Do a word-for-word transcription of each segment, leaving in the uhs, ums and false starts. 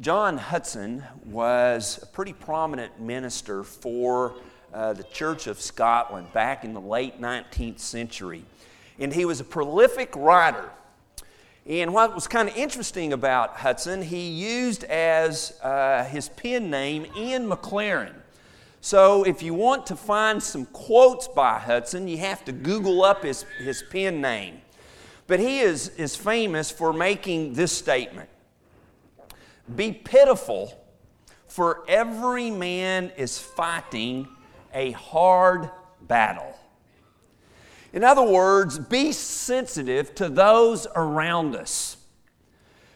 John Hudson was a pretty prominent minister for uh, the Church of Scotland back in the late nineteenth century. And he was a prolific writer. And what was kind of interesting about Hudson, he used as uh, his pen name Ian Maclaren. So if you want to find some quotes by Hudson, you have to Google up his, his pen name. But he is, is famous for making this statement. Be pitiful, for every man is fighting a hard battle. In other words, be sensitive to those around us,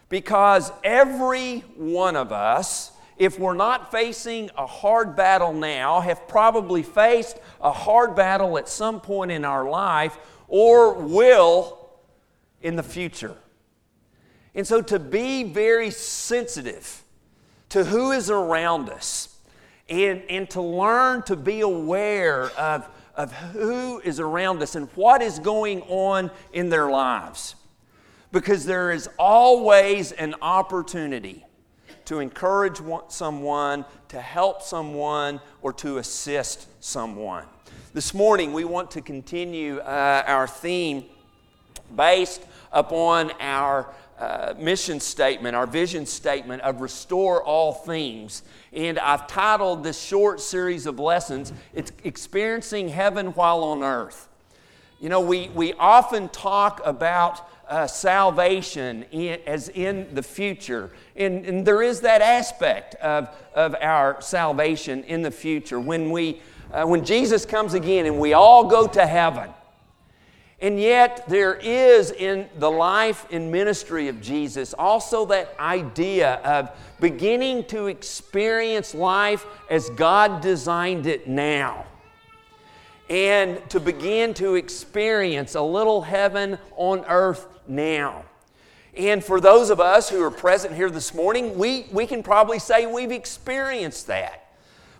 because every one of us, if we're not facing a hard battle now, have probably faced a hard battle at some point in our life or will in the future. And so to be very sensitive to who is around us and, and to learn to be aware of of who is around us and what is going on in their lives. Because there is always an opportunity to encourage someone, to help someone, or to assist someone. This morning we want to continue uh, our theme based upon our uh, mission statement, our vision statement of Restore All Things. And I've titled this short series of lessons, it's Experiencing Heaven While on Earth. You know, we, we often talk about uh, salvation in, as in the future. And, and there is that aspect of, of our salvation in the future. When, we, uh, when Jesus comes again and we all go to heaven. And yet there is in the life and ministry of Jesus also that idea of beginning to experience life as God designed it now. And to begin to experience a little heaven on earth now. And for those of us who are present here this morning, we, we can probably say we've experienced that.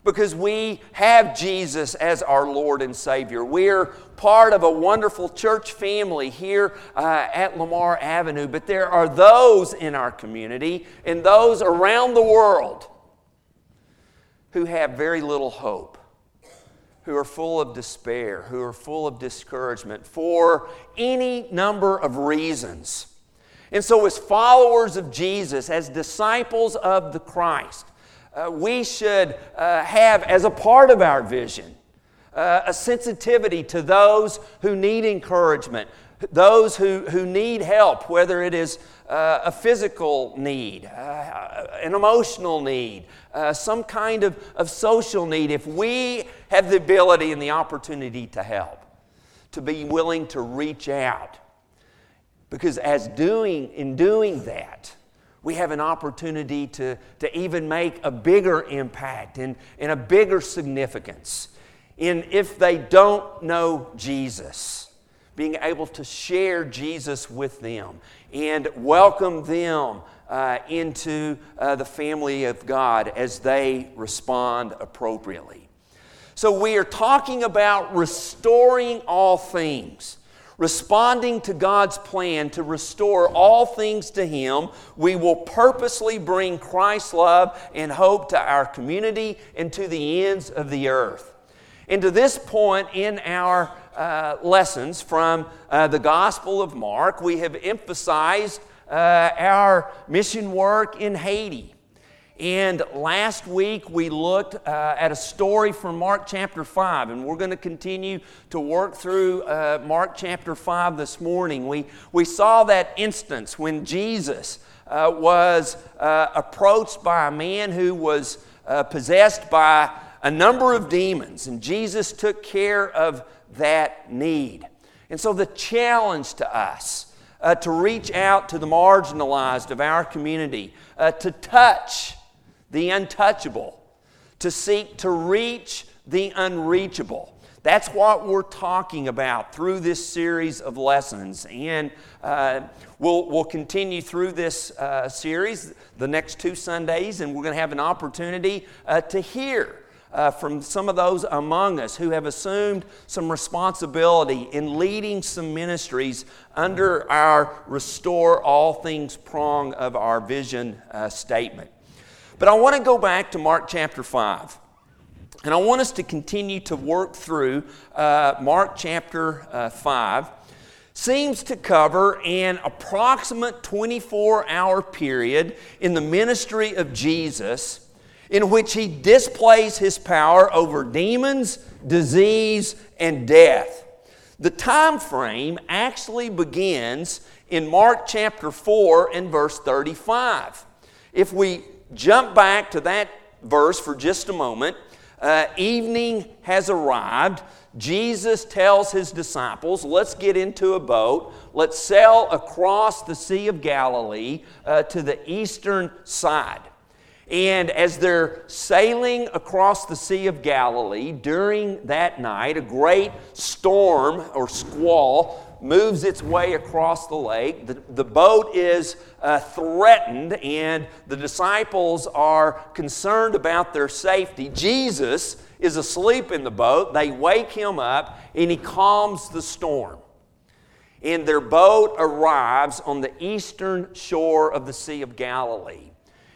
Because we have Jesus as our Lord and Savior. We're part of a wonderful church family here uh, at Lamar Avenue, but there are those in our community and those around the world who have very little hope, who are full of despair, who are full of discouragement for any number of reasons. And so as followers of Jesus, as disciples of the Christ, Uh, we should uh, have as a part of our vision uh, a sensitivity to those who need encouragement, those who, who need help, whether it is uh, a physical need, uh, an emotional need, uh, some kind of, of social need. If we have the ability and the opportunity to help, to be willing to reach out, because as doing in doing that, we have an opportunity to, to even make a bigger impact and, and a bigger significance. And if they don't know Jesus, being able to share Jesus with them and welcome them uh, into uh, the family of God as they respond appropriately. So we are talking about restoring all things. Responding to God's plan to restore all things to Him, we will purposely bring Christ's love and hope to our community and to the ends of the earth. And to this point in our uh, lessons from uh, the Gospel of Mark, we have emphasized uh, our mission work in Haiti. And last week we looked uh, at a story from Mark chapter five, and we're going to continue to work through uh, Mark chapter five this morning. We, we saw that instance when Jesus uh, was uh, approached by a man who was uh, possessed by a number of demons, and Jesus took care of that need. And so the challenge to us uh, to reach out to the marginalized of our community, uh, to touch the untouchable, to seek to reach the unreachable. That's what we're talking about through this series of lessons. And uh, we'll, we'll continue through this uh, series the next two Sundays, and we're going to have an opportunity uh, to hear uh, from some of those among us who have assumed some responsibility in leading some ministries under our Restore All Things prong of our vision uh, statement. But I want to go back to Mark chapter five. And I want us to continue to work through uh, Mark chapter uh, five. Seems to cover an approximate twenty-four hour period in the ministry of Jesus in which he displays his power over demons, disease, and death. The time frame actually begins in Mark chapter four and verse thirty-five. If we jump back to that verse for just a moment, Uh, evening has arrived. Jesus tells his disciples, let's get into a boat. Let's sail across the Sea of Galilee uh, to the eastern side. And as they're sailing across the Sea of Galilee, during that night, a great storm or squall moves its way across the lake. The, the boat is uh, threatened, and the disciples are concerned about their safety. Jesus is asleep in the boat. They wake him up, and he calms the storm. And their boat arrives on the eastern shore of the Sea of Galilee.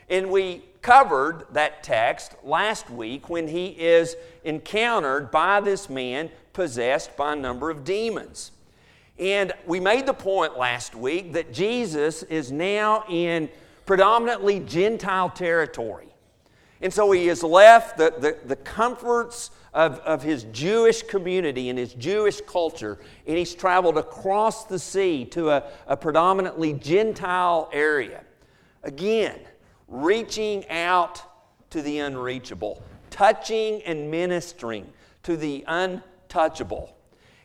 And we covered that text last week when he is encountered by this man possessed by a number of demons. And we made the point last week that Jesus is now in predominantly Gentile territory. And so he has left the, the, the comforts of, of his Jewish community and his Jewish culture, and he's traveled across the sea to a, a predominantly Gentile area. Again, reaching out to the unreachable, touching and ministering to the untouchable.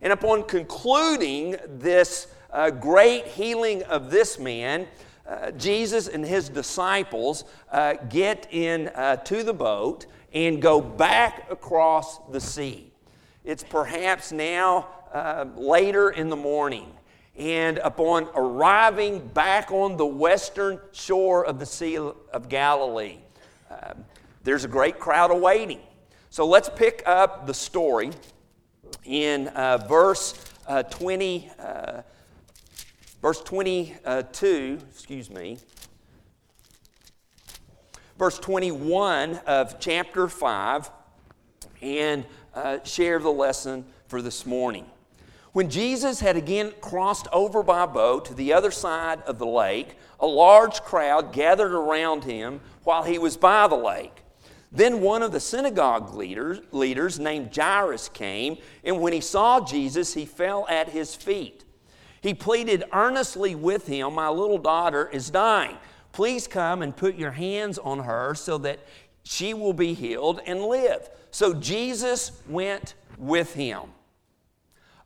And upon concluding this uh, great healing of this man, uh, Jesus and his disciples uh, get in uh, to the boat and go back across the sea. It's perhaps now uh, later in the morning. And upon arriving back on the western shore of the Sea of Galilee, uh, there's a great crowd awaiting. So let's pick up the story in uh, verse uh, twenty, uh, verse twenty-two, excuse me, verse twenty-one of chapter five, and uh, share the lesson for this morning. When Jesus had again crossed over by boat to the other side of the lake, a large crowd gathered around him while he was by the lake. Then one of the synagogue leaders, leaders named Jairus came, and when he saw Jesus, he fell at his feet. He pleaded earnestly with him, "My little daughter is dying. Please come and put your hands on her so that she will be healed and live." So Jesus went with him.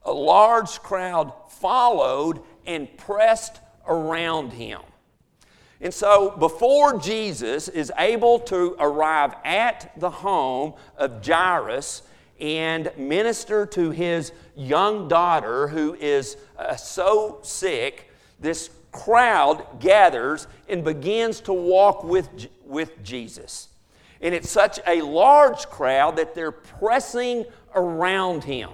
A large crowd followed and pressed around him. And so before Jesus is able to arrive at the home of Jairus and minister to his young daughter who is uh, so sick, this crowd gathers and begins to walk with, with Jesus. And it's such a large crowd that they're pressing around him.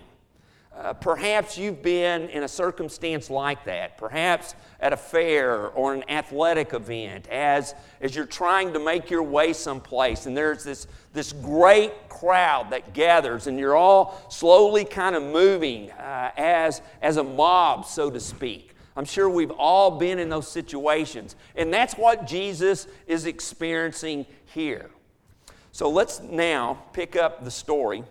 Uh, perhaps you've been in a circumstance like that, perhaps at a fair or an athletic event, as, as you're trying to make your way someplace, and there's this, this great crowd that gathers, and you're all slowly kind of moving uh, as, as a mob, so to speak. I'm sure we've all been in those situations, and that's what Jesus is experiencing here. So let's now pick up the story,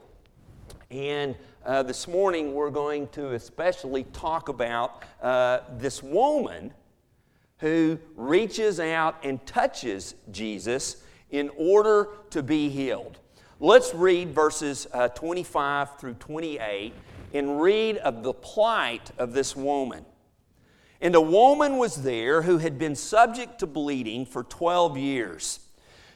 and Uh, this morning we're going to especially talk about uh, this woman who reaches out and touches Jesus in order to be healed. Let's read verses uh, twenty-five through twenty-eight and read of the plight of this woman. "And a woman was there who had been subject to bleeding for twelve years.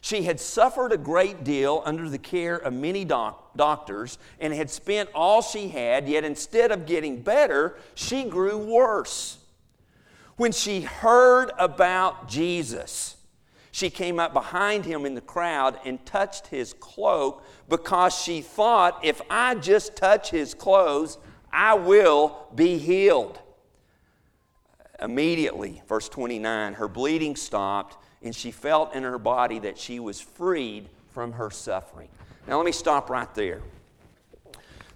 She had suffered a great deal under the care of many doc- doctors and had spent all she had, yet instead of getting better, she grew worse. When she heard about Jesus, she came up behind him in the crowd and touched his cloak because she thought, 'If I just touch his clothes, I will be healed.' Immediately," verse twenty-nine, "her bleeding stopped and she felt in her body that she was freed from her suffering. Now let me stop right there.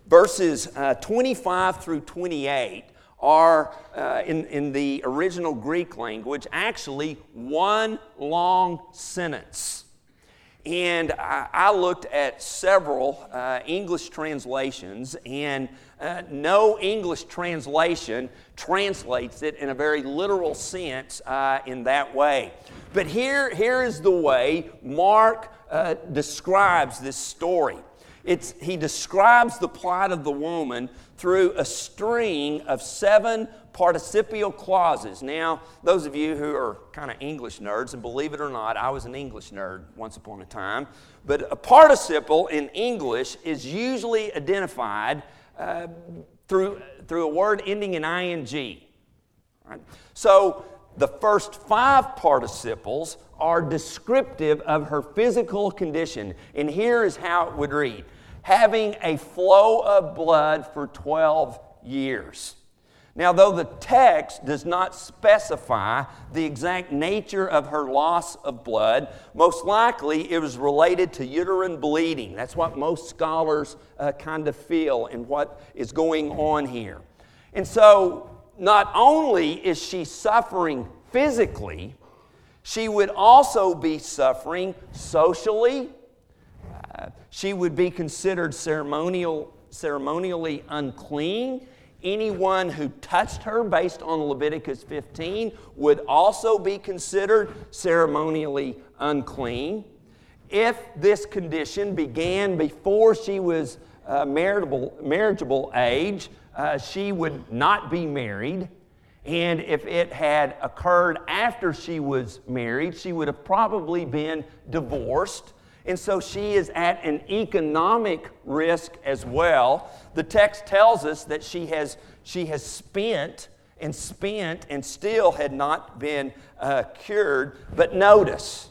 Verses uh, twenty-five through twenty-eight are, uh, in, in the original Greek language, actually one long sentence. And I, I looked at several uh, English translations, and uh, no English translation translates it in a very literal sense uh, in that way. But here, here is the way Mark uh, describes this story. It's, he describes the plight of the woman through a string of seven participial clauses. Now, those of you who are kind of English nerds, and believe it or not, I was an English nerd once upon a time, but a participle in English is usually identified uh, through, through a word ending in ing. Right? So, the first five participles are descriptive of her physical condition. And here is how it would read. Having a flow of blood for twelve years. Now, though the text does not specify the exact nature of her loss of blood, most likely it was related to uterine bleeding. That's what most scholars uh, kind of feel and what is going on here. And so, not only is she suffering physically, she would also be suffering socially. Uh, she would be considered ceremonial, ceremonially unclean. Anyone who touched her based on Leviticus fifteen would also be considered ceremonially unclean. If this condition began before she was uh, marriageable, marriageable age, Uh, she would not be married, and if it had occurred after she was married, she would have probably been divorced, and so she is at an economic risk as well. The text tells us that she has she has spent and spent and still had not been uh, cured. But notice,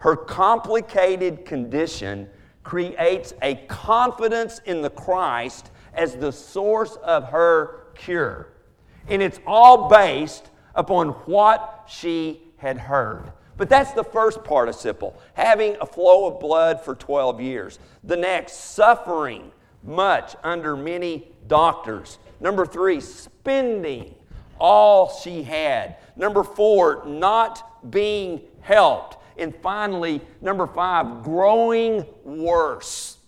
her complicated condition creates a confidence in the Christ as the source of her cure. And it's all based upon what she had heard. But that's the first participle, having a flow of blood for twelve years. The next, suffering much under many doctors. Number three, spending all she had. Number four, not being helped. And finally, number five, growing worse.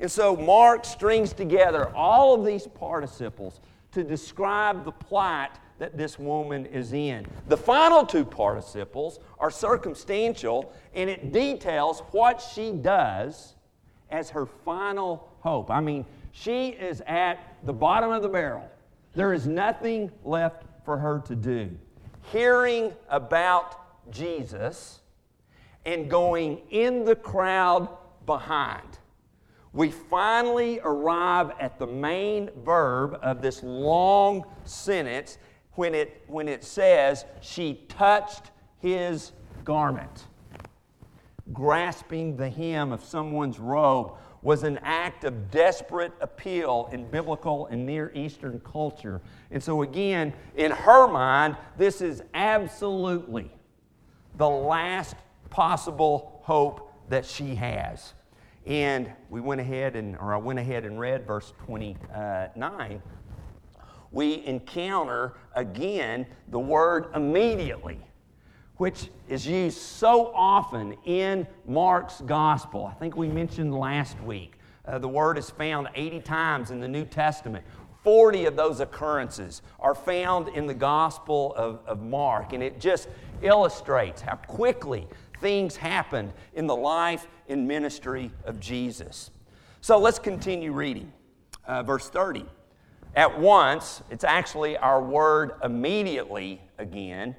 And so Mark strings together all of these participles to describe the plight that this woman is in. The final two participles are circumstantial, and it details what she does as her final hope. I mean, she is at the bottom of the barrel. There is nothing left for her to do. Hearing about Jesus and going in the crowd behind. We finally arrive at the main verb of this long sentence when it, when it says, she touched his garment. Grasping the hem of someone's robe was an act of desperate appeal in biblical and Near Eastern culture. And so again, in her mind, this is absolutely the last possible hope that she has. And we went ahead and, or I went ahead and read verse twenty-nine. We encounter again the word immediately, which is used so often in Mark's gospel. I think we mentioned last week. Uh, the word is found eighty times in the New Testament. forty of those occurrences are found in the gospel of, of Mark. And it just illustrates how quickly things happened in the life and ministry of Jesus. So let's continue reading. Uh, verse thirty. At once, it's actually our word immediately again,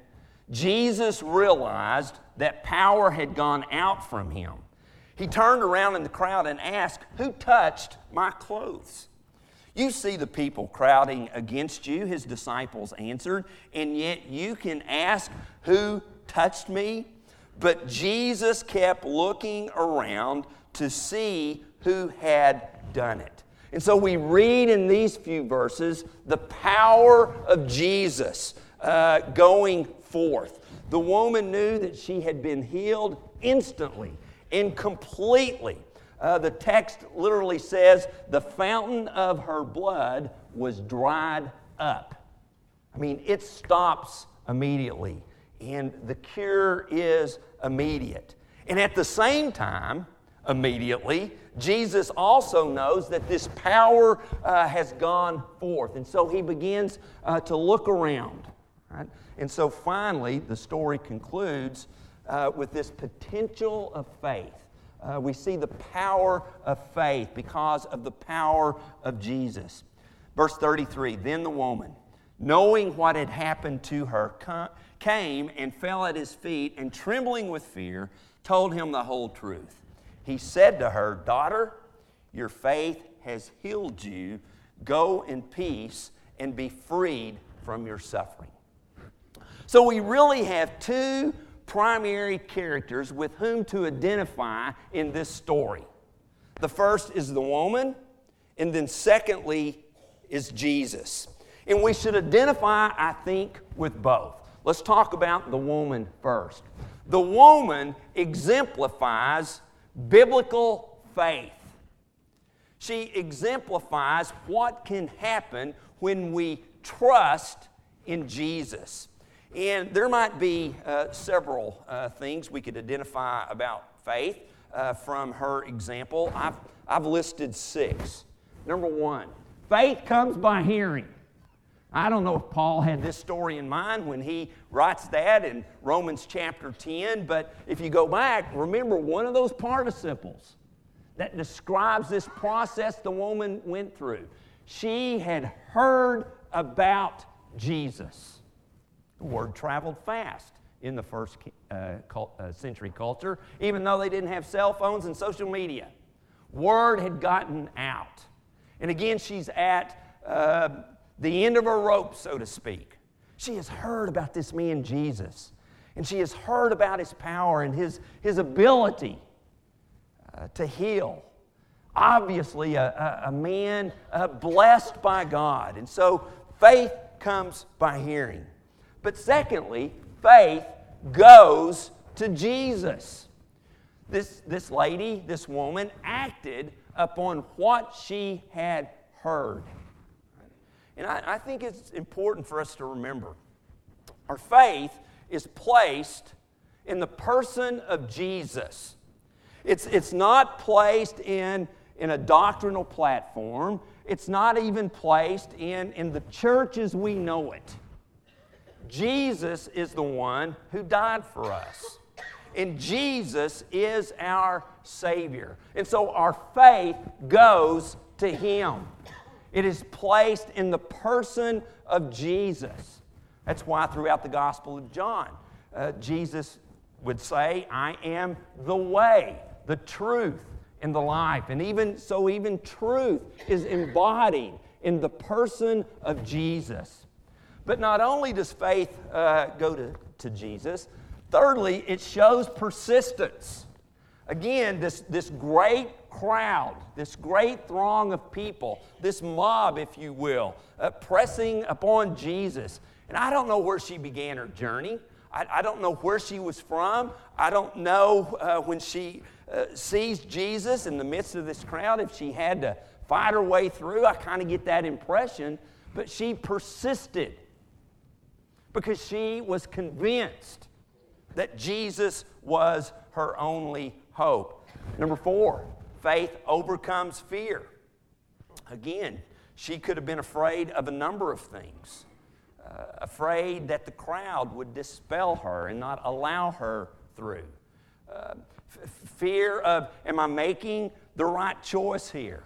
Jesus realized that power had gone out from him. He turned around in the crowd and asked, "Who touched my clothes?" "You see the people crowding against you," his disciples answered, "and yet you can ask, 'Who touched me?'" But Jesus kept looking around to see who had done it. And so we read in these few verses the power of Jesus uh, going forth. The woman knew that she had been healed instantly and completely. Uh, the text literally says the fountain of her blood was dried up. I mean, it stops immediately, and the cure is immediate. And at the same time, immediately, Jesus also knows that this power uh, has gone forth. And so he begins uh, to look around. Right? And so finally, the story concludes uh, with this potential of faith. Uh, we see the power of faith because of the power of Jesus. Verse thirty-three, then the woman, knowing what had happened to her, came and fell at his feet and trembling with fear, told him the whole truth. He said to her, daughter, your faith has healed you. Go in peace and be freed from your suffering. So we really have two primary characters with whom to identify in this story. The first is the woman, and then secondly is Jesus. And we should identify, I think, with both. Let's talk about the woman first. The woman exemplifies biblical faith. She exemplifies what can happen when we trust in Jesus. And there might be uh, several uh, things we could identify about faith uh, from her example. I've, I've listed six. Number one, faith comes by hearing. I don't know if Paul had this story in mind when he writes that in Romans chapter ten, but if you go back, remember one of those participles that describes this process the woman went through. She had heard about Jesus. The word traveled fast in the first uh, century culture, even though they didn't have cell phones and social media. Word had gotten out. And again, she's at uh, the end of her rope, so to speak. She has heard about this man, Jesus, and she has heard about his power and his, his ability uh, to heal. Obviously, a, a, a man uh, blessed by God. And so faith comes by hearing. But secondly, faith goes to Jesus. This, this lady, this woman, acted upon what she had heard. And I, I think it's important for us to remember our faith is placed in the person of Jesus. It's, it's not placed in, in a doctrinal platform. It's not even placed in, in the church as we know it. Jesus is the one who died for us. And Jesus is our Savior. And so our faith goes to Him. It is placed in the person of Jesus. That's why throughout the Gospel of John, uh, Jesus would say, I am the way, the truth, and the life. And even so, even truth is embodied in the person of Jesus. But not only does faith uh, go to, to Jesus, thirdly, it shows persistence. Again, this, this great crowd, this great throng of people, this mob, if you will, uh, pressing upon Jesus. And I don't know where she began her journey. I, I don't know where she was from. I don't know uh, when she uh, sees Jesus in the midst of this crowd, if she had to fight her way through. I kind of get that impression. But she persisted, because she was convinced that Jesus was her only hope. Number four, faith overcomes fear. Again, she could have been afraid of a number of things, uh, afraid that the crowd would dispel her and not allow her through. Uh, f- fear of, am I making the right choice here?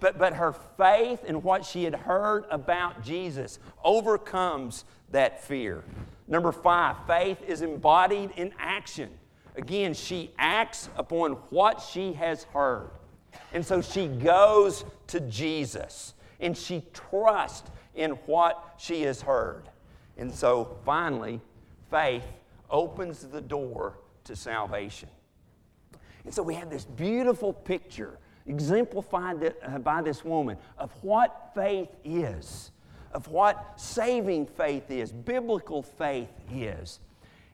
But, but her faith in what she had heard about Jesus overcomes that fear. Number five, faith is embodied in action. Again, she acts upon what she has heard. And so she goes to Jesus, and she trusts in what she has heard. And so finally, faith opens the door to salvation. And so we have this beautiful picture exemplified by this woman of what faith is, of what saving faith is, biblical faith is.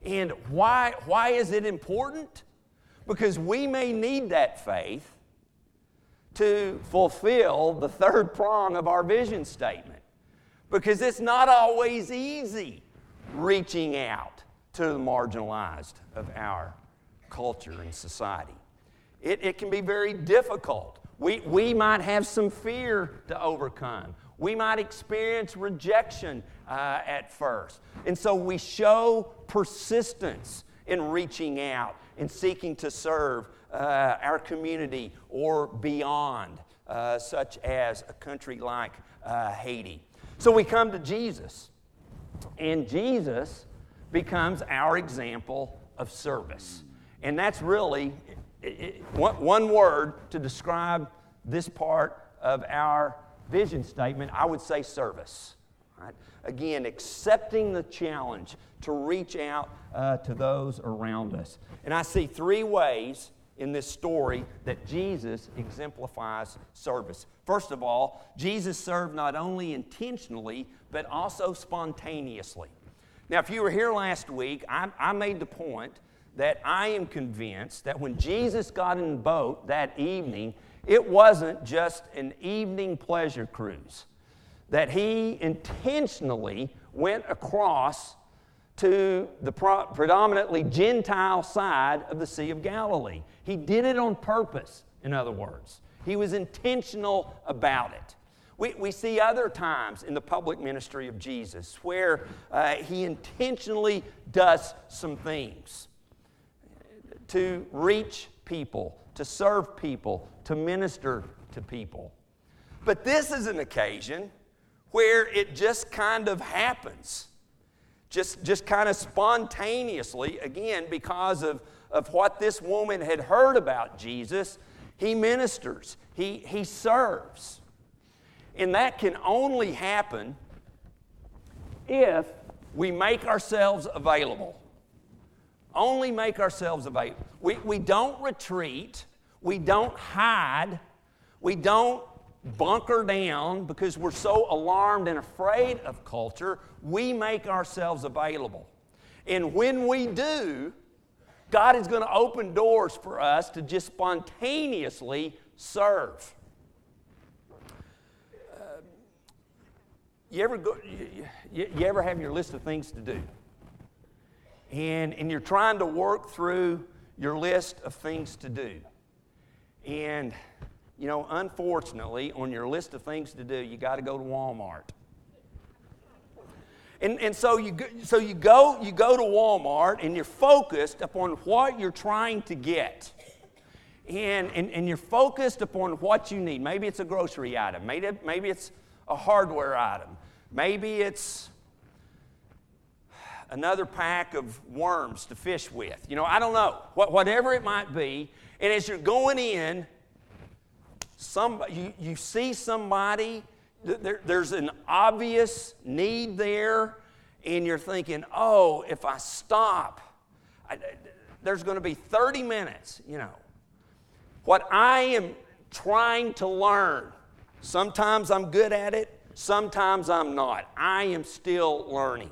And why, why is it important? Because we may need that faith to fulfill the third prong of our vision statement. Because it's not always easy reaching out to the marginalized of our culture and society. It, it can be very difficult. We, we might have some fear to overcome. We might experience rejection uh, at first. And so we show persistence in reaching out and seeking to serve uh, our community or beyond, uh, such as a country like uh, Haiti. So we come to Jesus, and Jesus becomes our example of service. And that's really it, it, one, one word to describe this part of our vision statement, I would say service. Right? Again, accepting the challenge to reach out uh, to those around us. And I see three ways in this story that Jesus exemplifies service. First of all, Jesus served not only intentionally, but also spontaneously. Now, if you were here last week, I, I made the point that I am convinced that when Jesus got in the boat that evening, it wasn't just an evening pleasure cruise, that he intentionally went across to the pro- predominantly Gentile side of the Sea of Galilee. He did it on purpose, in other words. He was intentional about it. We, we see other times in the public ministry of Jesus where uh, he intentionally does some things to reach people, to serve people, to minister to people. But this is an occasion where it just kind of happens, just, just kind of spontaneously, again, because of, of what this woman had heard about Jesus. He ministers, he, he serves. And that can only happen if we make ourselves available. Only make ourselves available. We, we don't retreat. We don't hide. We don't bunker down because we're so alarmed and afraid of culture. We make ourselves available. And when we do, God is going to open doors for us to just spontaneously serve. Uh, you ever go, you, you ever have your list of things to do? And, and you're trying to work through your list of things to do. And, you know, unfortunately, on your list of things to do, you got to go to Walmart. And, and so, you, so you, go, you go to Walmart, and you're focused upon what you're trying to get. And, and, and you're focused upon what you need. Maybe it's a grocery item. Maybe, maybe it's a hardware item. Maybe it's another pack of worms to fish with. You know, I don't know. What, whatever it might be. And as you're going in, some, you, you see somebody, there, there's an obvious need there, and you're thinking, oh, if I stop, I, there's going to be thirty minutes, you know. What I am trying to learn, sometimes I'm good at it, sometimes I'm not. I am still learning.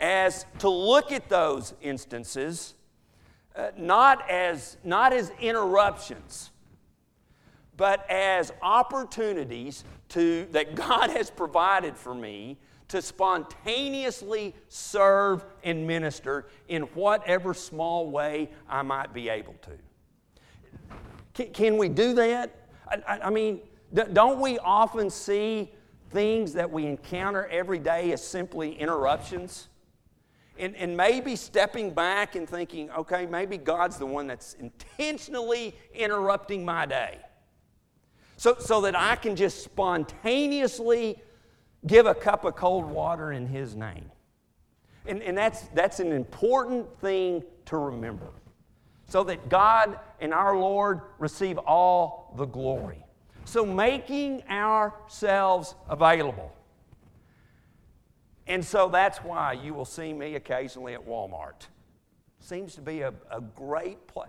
As to look at those instances, Uh, not as not as interruptions, but as opportunities to that God has provided for me to spontaneously serve and minister in whatever small way I might be able to. Can, can we do that? I, I, I mean, d- don't we often see things that we encounter every day as simply interruptions? And, and maybe stepping back and thinking, okay, maybe God's the one that's intentionally interrupting my day so, so that I can just spontaneously give a cup of cold water in His name. And, and that's, that's an important thing to remember so that God and our Lord receive all the glory. So making ourselves available. And so that's why you will see me occasionally at Walmart. Seems to be a, a great place.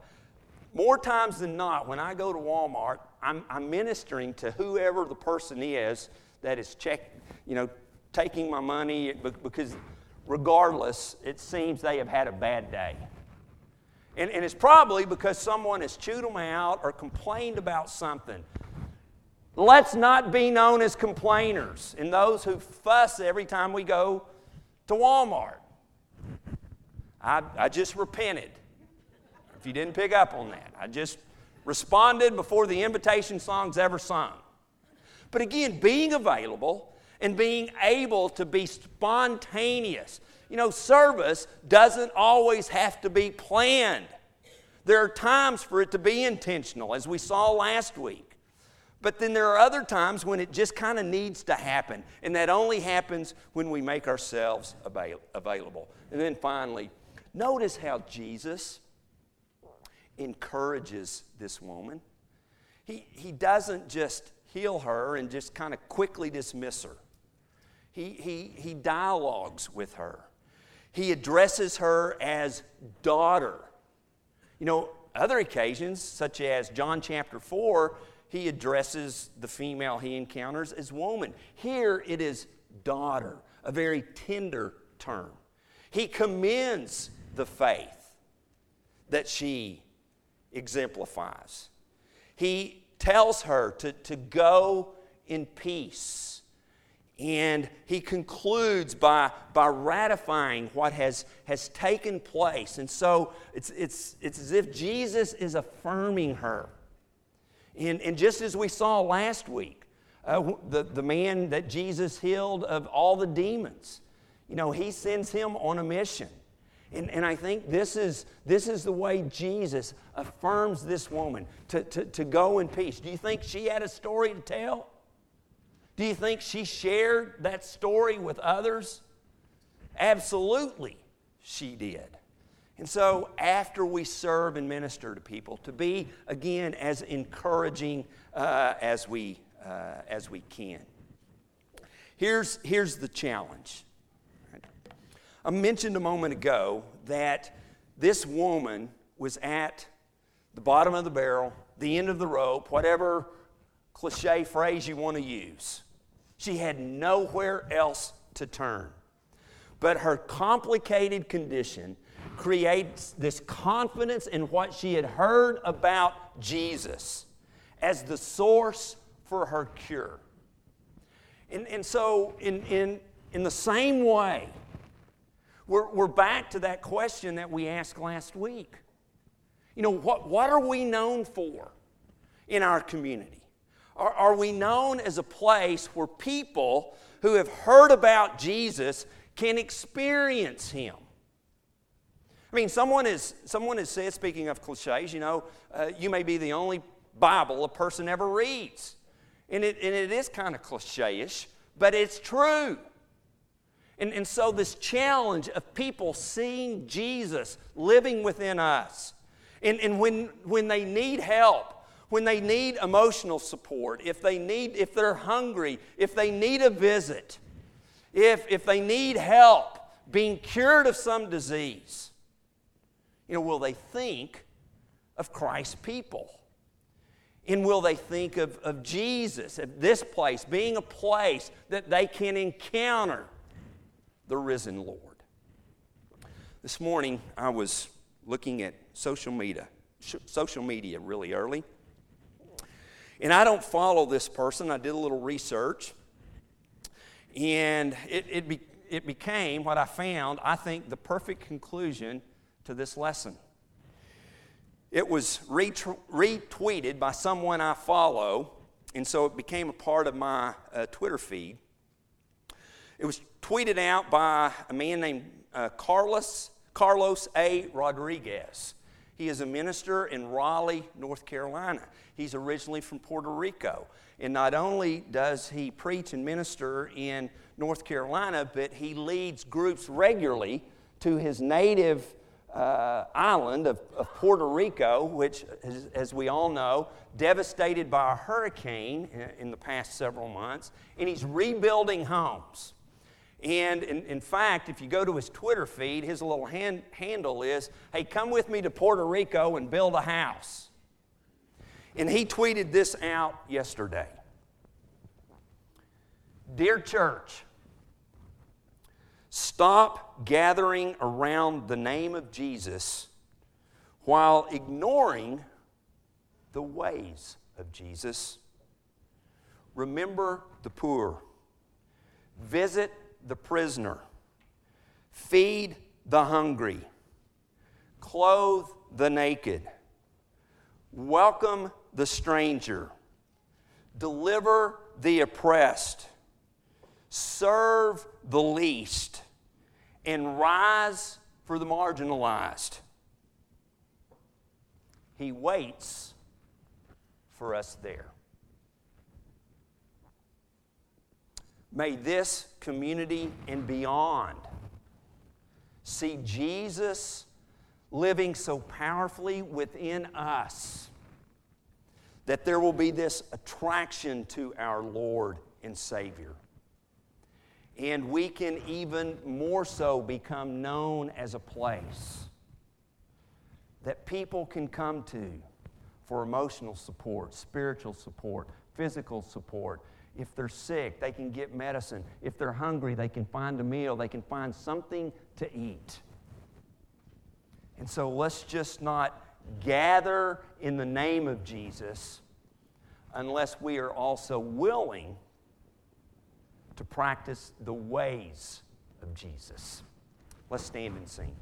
More times than not, when I go to Walmart, I'm, I'm ministering to whoever the person is that is check, you know, taking my money, because regardless, it seems they have had a bad day. And, and it's probably because someone has chewed them out or complained about something. Let's not be known as complainers and those who fuss every time we go to Walmart. I, I just repented. If you didn't pick up on that, I just responded before the invitation song's ever sung. But again, being available and being able to be spontaneous. You know, service doesn't always have to be planned. There are times for it to be intentional, as we saw last week. But then there are other times when it just kind of needs to happen, and that only happens when we make ourselves avail- available. And then finally, notice how Jesus encourages this woman. He, he doesn't just heal her and just kind of quickly dismiss her. He, he, he dialogues with her. He addresses her as daughter. You know, other occasions, such as John chapter four, he addresses the female he encounters as woman. Here it is daughter, a very tender term. He commends the faith that she exemplifies. He tells her to, to go in peace. And he concludes by, by ratifying what has, has taken place. And so it's, it's, it's as if Jesus is affirming her. And, and just as we saw last week, uh, the, the man that Jesus healed of all the demons, you know, he sends him on a mission. And, and I think this is, this is the way Jesus affirms this woman to, to, to go in peace. Do you think she had a story to tell? Do you think she shared that story with others? Absolutely, she did. And so after we serve and minister to people, to be, again, as encouraging uh, as we uh, as we can. Here's, here's the challenge. I mentioned a moment ago that this woman was at the bottom of the barrel, the end of the rope, whatever cliche phrase you want to use. She had nowhere else to turn. But her complicated condition creates this confidence in what she had heard about Jesus as the source for her cure. And, and so in, in, in the same way, we're, we're back to that question that we asked last week. You know, what, what are we known for in our community? Are, are we known as a place where people who have heard about Jesus can experience Him? I mean, someone has someone has said, speaking of cliches, you know, uh, you may be the only Bible a person ever reads. And it, and it is kind of cliche-ish, but it's true. And, and so this challenge of people seeing Jesus living within us, and, and when, when they need help, when they need emotional support, if they need, if they're hungry, if they need a visit, if, if they need help being cured of some disease, you know, will they think of Christ's people? And will they think of, of Jesus, of this place, being a place that they can encounter the risen Lord? This morning, I was looking at social media, social media really early. And I don't follow this person. I did a little research. And it, it, be, it became what I found, I think, the perfect conclusion to this lesson. It was retweet, retweeted by someone I follow, and so it became a part of my uh, Twitter feed. It was tweeted out by a man named uh, Carlos Carlos A. Rodriguez. He is a minister in Raleigh, North Carolina. He's originally from Puerto Rico. And not only does he preach and minister in North Carolina, but he leads groups regularly to his native Uh, island of, of Puerto Rico, which, as, as we all know, devastated by a hurricane in, in the past several months, and he's rebuilding homes. And in, in fact, if you go to his Twitter feed, his little hand, handle is, "Hey, come with me to Puerto Rico and build a house." And he tweeted this out yesterday. "Dear Church, Stop gathering around the name of Jesus while ignoring the ways of Jesus. Remember the poor. Visit the prisoner. Feed the hungry. Clothe the naked. Welcome the stranger. Deliver the oppressed. Serve the least. And rise for the marginalized. He waits for us there. May this community and beyond see Jesus living so powerfully within us that there will be this attraction to our Lord and Savior. And we can even more so become known as a place that people can come to for emotional support, spiritual support, physical support. If they're sick, they can get medicine. If they're hungry, they can find a meal. They can find something to eat. And so let's just not gather in the name of Jesus unless we are also willing to practice the ways of Jesus. Let's stand and sing.